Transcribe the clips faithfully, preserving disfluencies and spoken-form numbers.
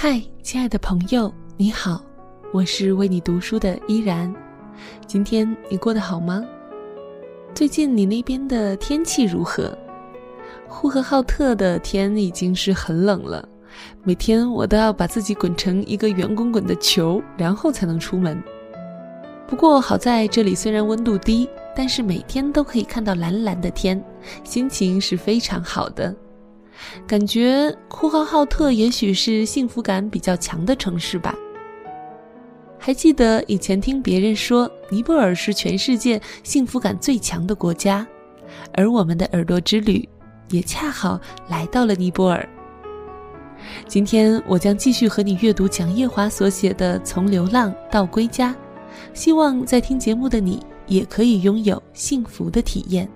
嗨，亲爱的朋友，你好，我是为你读书的依然。今天你过得好吗？最近你那边的天气如何？呼和浩特的天已经是很冷了，每天我都要把自己滚成一个圆滚滚的球，然后才能出门。不过好在这里虽然温度低，但是每天都可以看到蓝蓝的天，心情是非常好的。感觉呼和浩特也许是幸福感比较强的城市吧。还记得以前听别人说尼泊尔是全世界幸福感最强的国家，而我们的耳朵之旅也恰好来到了尼泊尔。今天我将继续和你阅读蒋叶华所写的《从流浪到归家》，希望在听节目的你也可以拥有幸福的体验。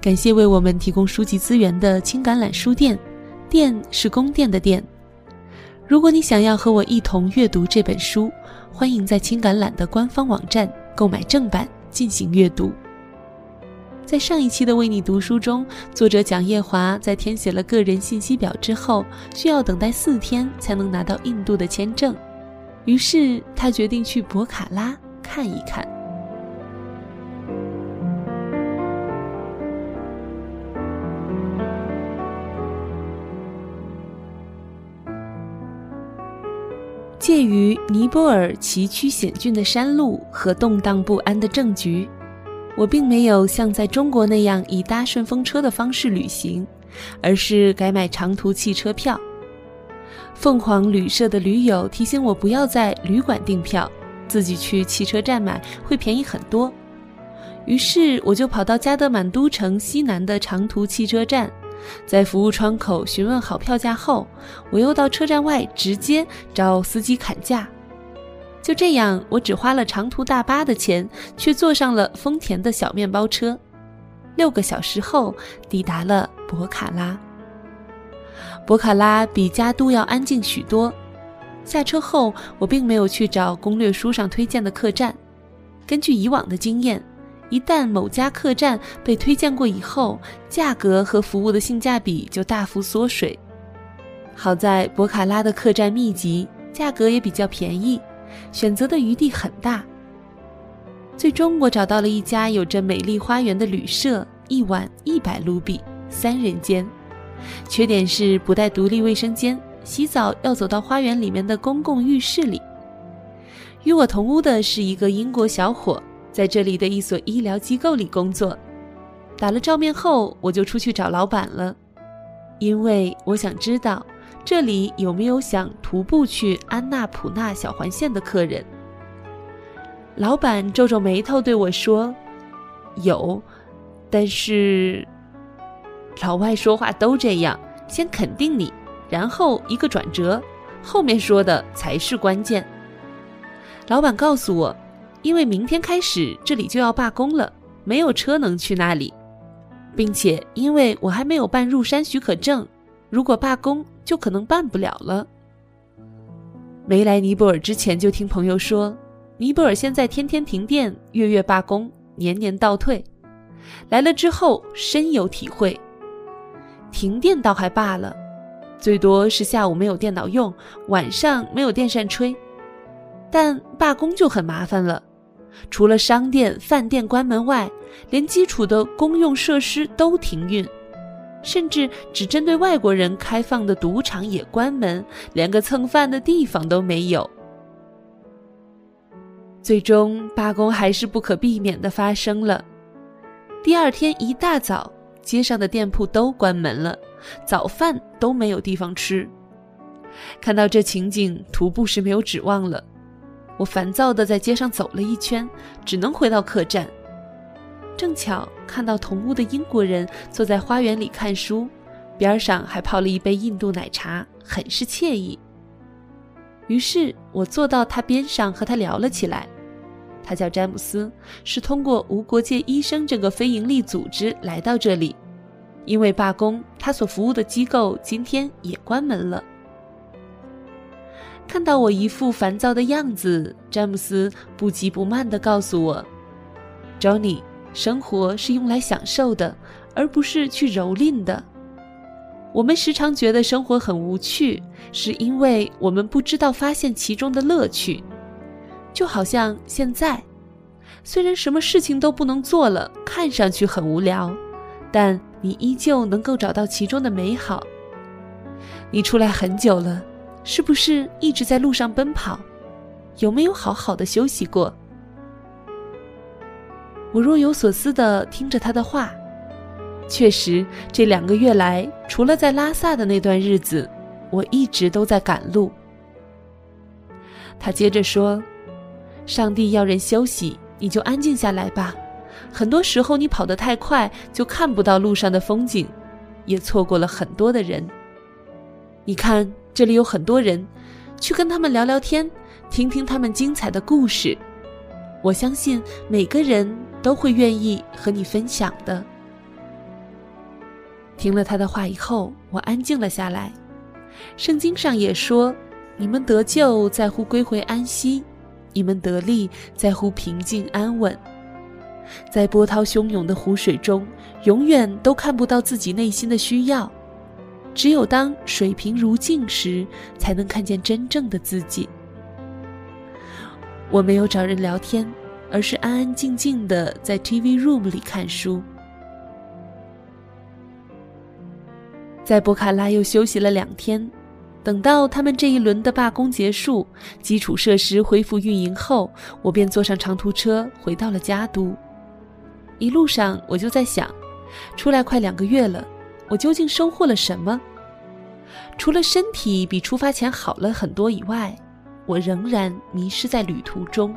感谢为我们提供书籍资源的青橄榄书店，店是宫殿的店。如果你想要和我一同阅读这本书，欢迎在青橄榄的官方网站购买正版进行阅读。在上一期的为你读书中，作者蒋叶华在填写了个人信息表之后，需要等待四天才能拿到印度的签证，于是他决定去博卡拉看一看。介于尼泊尔崎岖险峻的山路和动荡不安的政局，我并没有像在中国那样以搭顺风车的方式旅行，而是改买长途汽车票。凤凰旅社的驴友提醒我不要在旅馆订票，自己去汽车站买会便宜很多。于是我就跑到加德满都城西南的长途汽车站，在服务窗口询问好票价后，我又到车站外直接找司机砍价。就这样，我只花了长途大巴的钱，却坐上了丰田的小面包车。六个小时后，抵达了博卡拉。博卡拉比加都要安静许多。下车后，我并没有去找攻略书上推荐的客栈。根据以往的经验，一旦某家客栈被推荐过以后，价格和服务的性价比就大幅缩水。好在博卡拉的客栈密集，价格也比较便宜，选择的余地很大。最终我找到了一家有着美丽花园的旅社，一晚一百卢比，三人间。缺点是不带独立卫生间，洗澡要走到花园里面的公共浴室里。与我同屋的是一个英国小伙，在这里的一所医疗机构里工作。打了照面后，我就出去找老板了，因为我想知道这里有没有想徒步去安纳普纳小环线的客人。老板皱皱眉头对我说：“有，但是……”老外说话都这样，先肯定你，然后一个转折，后面说的才是关键。老板告诉我，因为明天开始这里就要罢工了，没有车能去那里，并且因为我还没有办入山许可证，如果罢工就可能办不了了。没来尼泊尔之前就听朋友说，尼泊尔现在天天停电，月月罢工，年年倒退。来了之后深有体会。停电倒还罢了，最多是下午没有电脑用，晚上没有电扇吹，但罢工就很麻烦了。除了商店、饭店关门外，连基础的公用设施都停运，甚至只针对外国人开放的赌场也关门，连个蹭饭的地方都没有。最终，罢工还是不可避免地发生了。第二天一大早，街上的店铺都关门了，早饭都没有地方吃。看到这情景，徒步是没有指望了。我烦躁地在街上走了一圈，只能回到客栈。正巧看到同屋的英国人坐在花园里看书，边上还泡了一杯印度奶茶，很是惬意。于是我坐到他边上和他聊了起来。他叫詹姆斯，是通过无国界医生这个非营利组织来到这里。因为罢工，他所服务的机构今天也关门了。看到我一副烦躁的样子，詹姆斯不急不慢地告诉我 ：“Johnny， 生活是用来享受的，而不是去蹂躏的。我们时常觉得生活很无趣，是因为我们不知道发现其中的乐趣。就好像现在，虽然什么事情都不能做了，看上去很无聊，但你依旧能够找到其中的美好。你出来很久了，是不是一直在路上奔跑？有没有好好的休息过？我若有所思地听着他的话，确实，这两个月来，除了在拉萨的那段日子，我一直都在赶路。他接着说，上帝要人休息，你就安静下来吧。很多时候你跑得太快，就看不到路上的风景，也错过了很多的人。你看，这里有很多人，去跟他们聊聊天，听听他们精彩的故事。我相信每个人都会愿意和你分享的。听了他的话以后，我安静了下来。圣经上也说，你们得救在乎归回安息，你们得力在乎平静安稳。在波涛汹涌的湖水中，永远都看不到自己内心的需要，只有当水平如镜时，才能看见真正的自己。我没有找人聊天，而是安安静静地在 T V Room 里看书。在博卡拉又休息了两天，等到他们这一轮的罢工结束，基础设施恢复运营后，我便坐上长途车回到了家都。一路上我就在想，出来快两个月了，我究竟收获了什么？除了身体比出发前好了很多以外，我仍然迷失在旅途中，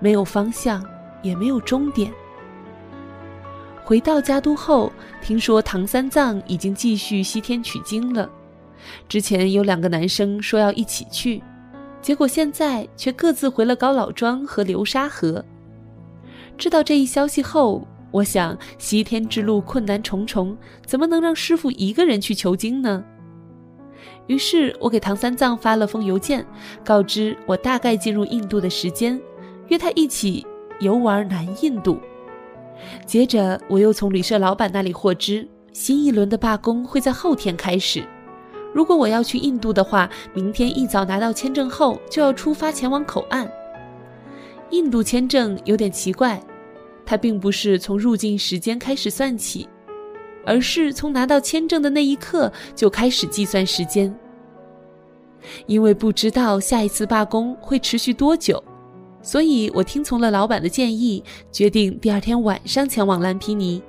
没有方向，也没有终点。回到家都后，听说唐三藏已经继续西天取经了。之前有两个男生说要一起去，结果现在却各自回了高老庄和流沙河。知道这一消息后，我想西天之路困难重重，怎么能让师父一个人去求经呢？于是我给唐三藏发了封邮件，告知我大概进入印度的时间，约他一起游玩南印度。接着我又从旅社老板那里获知，新一轮的罢工会在后天开始，如果我要去印度的话，明天一早拿到签证后就要出发前往口岸。印度签证有点奇怪，它并不是从入境时间开始算起，而是从拿到签证的那一刻就开始计算时间。因为不知道下一次罢工会持续多久，所以我听从了老板的建议，决定第二天晚上前往兰皮尼，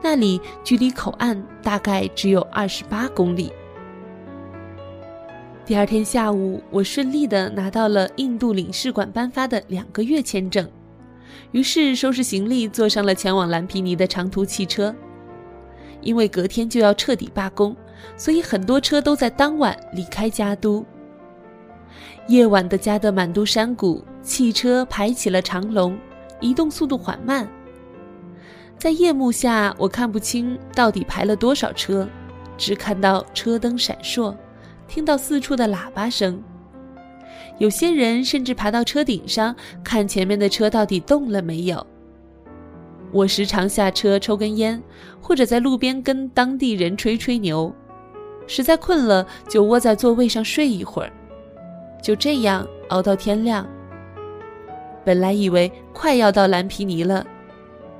那里距离口岸大概只有二十八公里。第二天下午，我顺利地拿到了印度领事馆颁发的两个月签证，于是收拾行李，坐上了前往兰皮尼的长途汽车。因为隔天就要彻底罢工，所以很多车都在当晚离开家都。夜晚的加德满都山谷，汽车排起了长龙，移动速度缓慢。在夜幕下，我看不清到底排了多少车，只看到车灯闪烁，听到四处的喇叭声。有些人甚至爬到车顶上，看前面的车到底动了没有。我时常下车抽根烟，或者在路边跟当地人吹吹牛，实在困了就窝在座位上睡一会儿，就这样熬到天亮。本来以为快要到蓝皮尼了，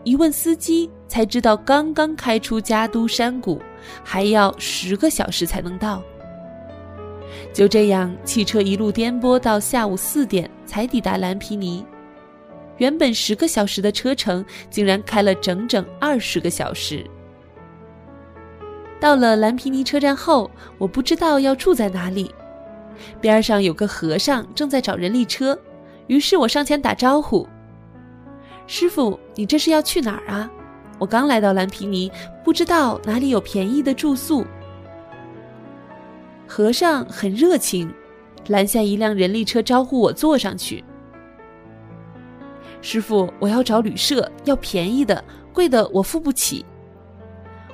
一问司机才知道刚刚开出加都山谷，还要十个小时才能到。就这样，汽车一路颠簸到下午四点才抵达蓝皮尼。原本十个小时的车程，竟然开了整整二十个小时。到了兰皮尼车站后，我不知道要住在哪里。边上有个和尚正在找人力车，于是我上前打招呼：“师傅，你这是要去哪儿啊？我刚来到兰皮尼，不知道哪里有便宜的住宿。”和尚很热情，拦下一辆人力车，招呼我坐上去。师傅，我要找旅社，要便宜的，贵的我付不起。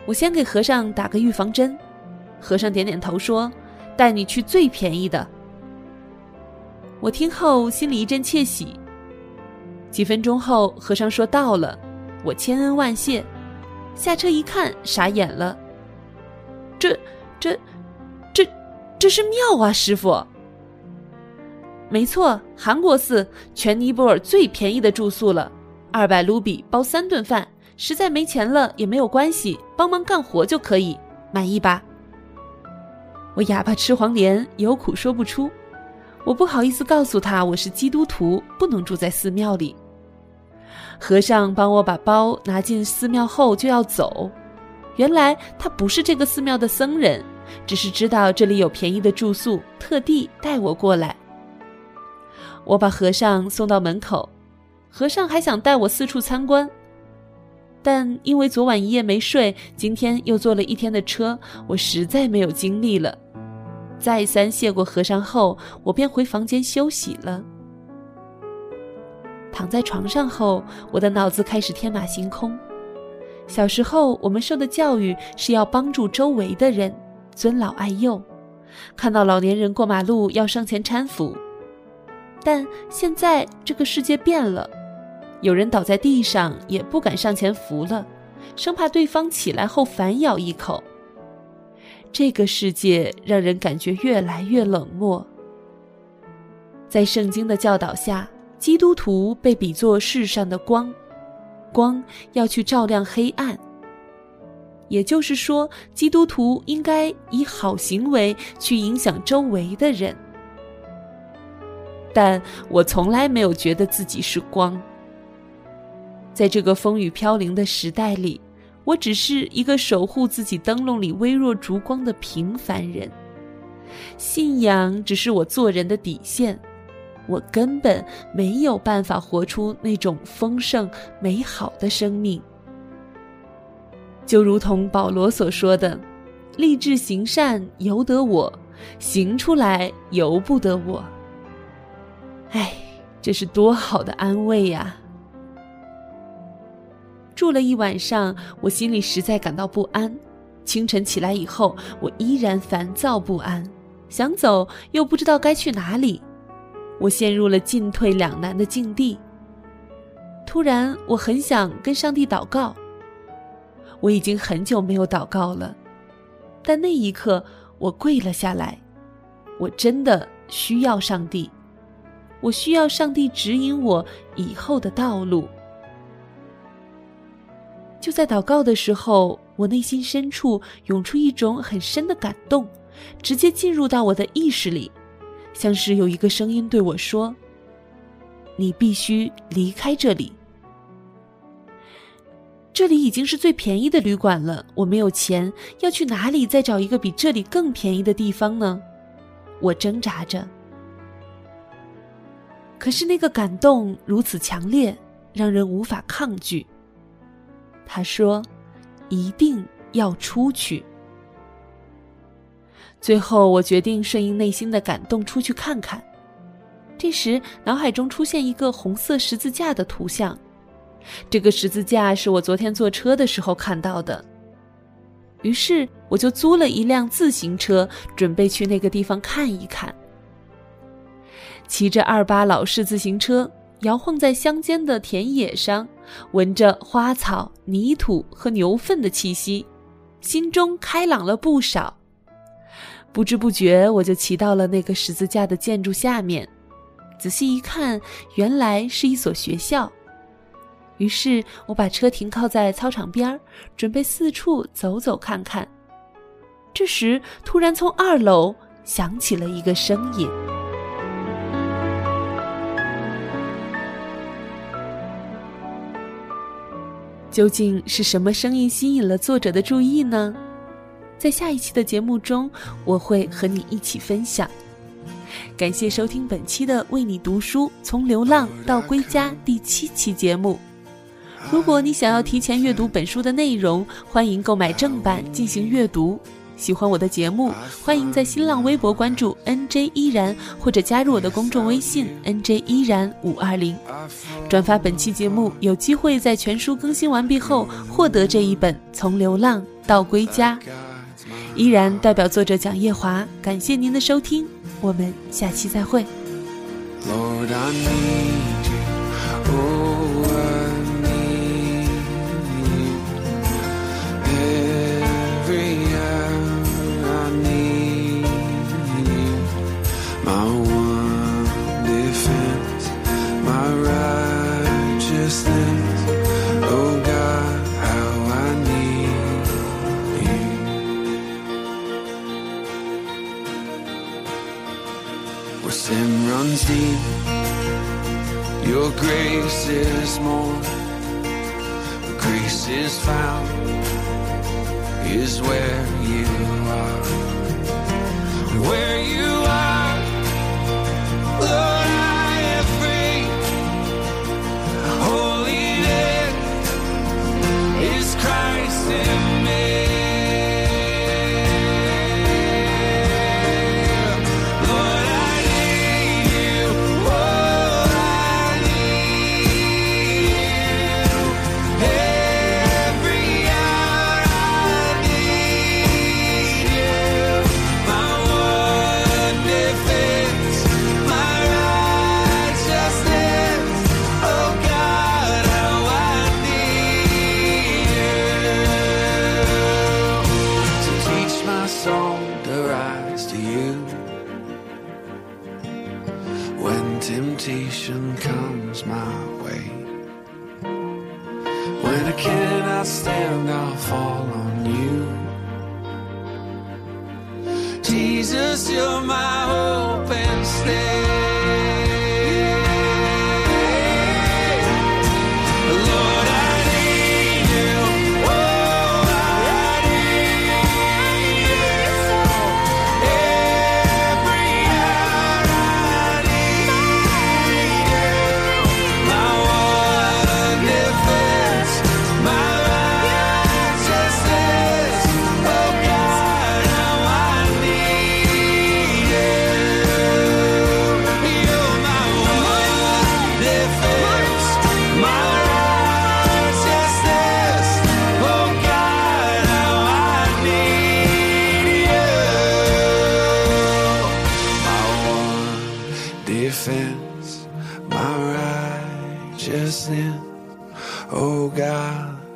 我先给和尚打个预防针。和尚点点头说，带你去最便宜的。我听后心里一阵窃喜。几分钟后，和尚说到了，我千恩万谢。下车一看，傻眼了，这这这这是庙啊，师傅。没错，韩国寺全尼泊尔最便宜的住宿了，二百卢比包三顿饭，实在没钱了也没有关系，帮忙干活就可以，满意吧？我哑巴吃黄连，有苦说不出。我不好意思告诉他我是基督徒，不能住在寺庙里。和尚帮我把包拿进寺庙后就要走，原来他不是这个寺庙的僧人，只是知道这里有便宜的住宿，特地带我过来。我把和尚送到门口，和尚还想带我四处参观，但因为昨晚一夜没睡，今天又坐了一天的车，我实在没有精力了。再三谢过和尚后，我便回房间休息了。躺在床上后，我的脑子开始天马行空。小时候我们受的教育是要帮助周围的人，尊老爱幼，看到老年人过马路要上前搀扶，但现在这个世界变了，有人倒在地上也不敢上前扶了，生怕对方起来后反咬一口。这个世界让人感觉越来越冷漠。在圣经的教导下，基督徒被比作世上的光，光要去照亮黑暗。也就是说，基督徒应该以好行为去影响周围的人。但我从来没有觉得自己是光。在这个风雨飘零的时代里，我只是一个守护自己灯笼里微弱烛光的平凡人。信仰只是我做人的底线，我根本没有办法活出那种丰盛美好的生命。就如同保罗所说的，立志行善由得我，行出来由不得我。哎，这是多好的安慰呀！住了一晚上，我心里实在感到不安。清晨起来以后，我依然烦躁不安，想走又不知道该去哪里，我陷入了进退两难的境地。突然，我很想跟上帝祷告。我已经很久没有祷告了，但那一刻，我跪了下来。我真的需要上帝，我需要上帝指引我以后的道路。就在祷告的时候，我内心深处涌出一种很深的感动，直接进入到我的意识里，像是有一个声音对我说：你必须离开这里。这里已经是最便宜的旅馆了，我没有钱，要去哪里再找一个比这里更便宜的地方呢？我挣扎着。可是那个感动如此强烈，让人无法抗拒。他说：一定要出去。最后我决定顺应内心的感动出去看看。这时脑海中出现一个红色十字架的图像，这个十字架是我昨天坐车的时候看到的。于是我就租了一辆自行车，准备去那个地方看一看。骑着二八老式自行车摇晃在乡间的田野上，闻着花草、泥土和牛粪的气息，心中开朗了不少。不知不觉我就骑到了那个十字架的建筑下面，仔细一看，原来是一所学校。于是我把车停靠在操场边，准备四处走走看看。这时突然从二楼响起了一个声音。究竟是什么声音吸引了作者的注意呢？在下一期的节目中，我会和你一起分享。感谢收听本期的为你读书，从流浪到归家第七期节目。如果你想要提前阅读本书的内容，欢迎购买正版进行阅读。喜欢我的节目，欢迎在新浪微博关注 N J 依然，或者加入我的公众微信 N J 依然五二零，转发本期节目，有机会在全书更新完毕后获得这一本《从流浪到归家》。依然代表作者蒋叶华，感谢您的收听，我们下期再会。 Lord, I need you. Oh, I need you. Every hour I need you. runs deep. Your grace is more. Grace is found is where you are. Where you are, Lord, I am free. Holiness is Christ in me. Temptation comes my way. When I cannot stand, I'll fall on you. Jesus, you're my hope and stay.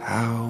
How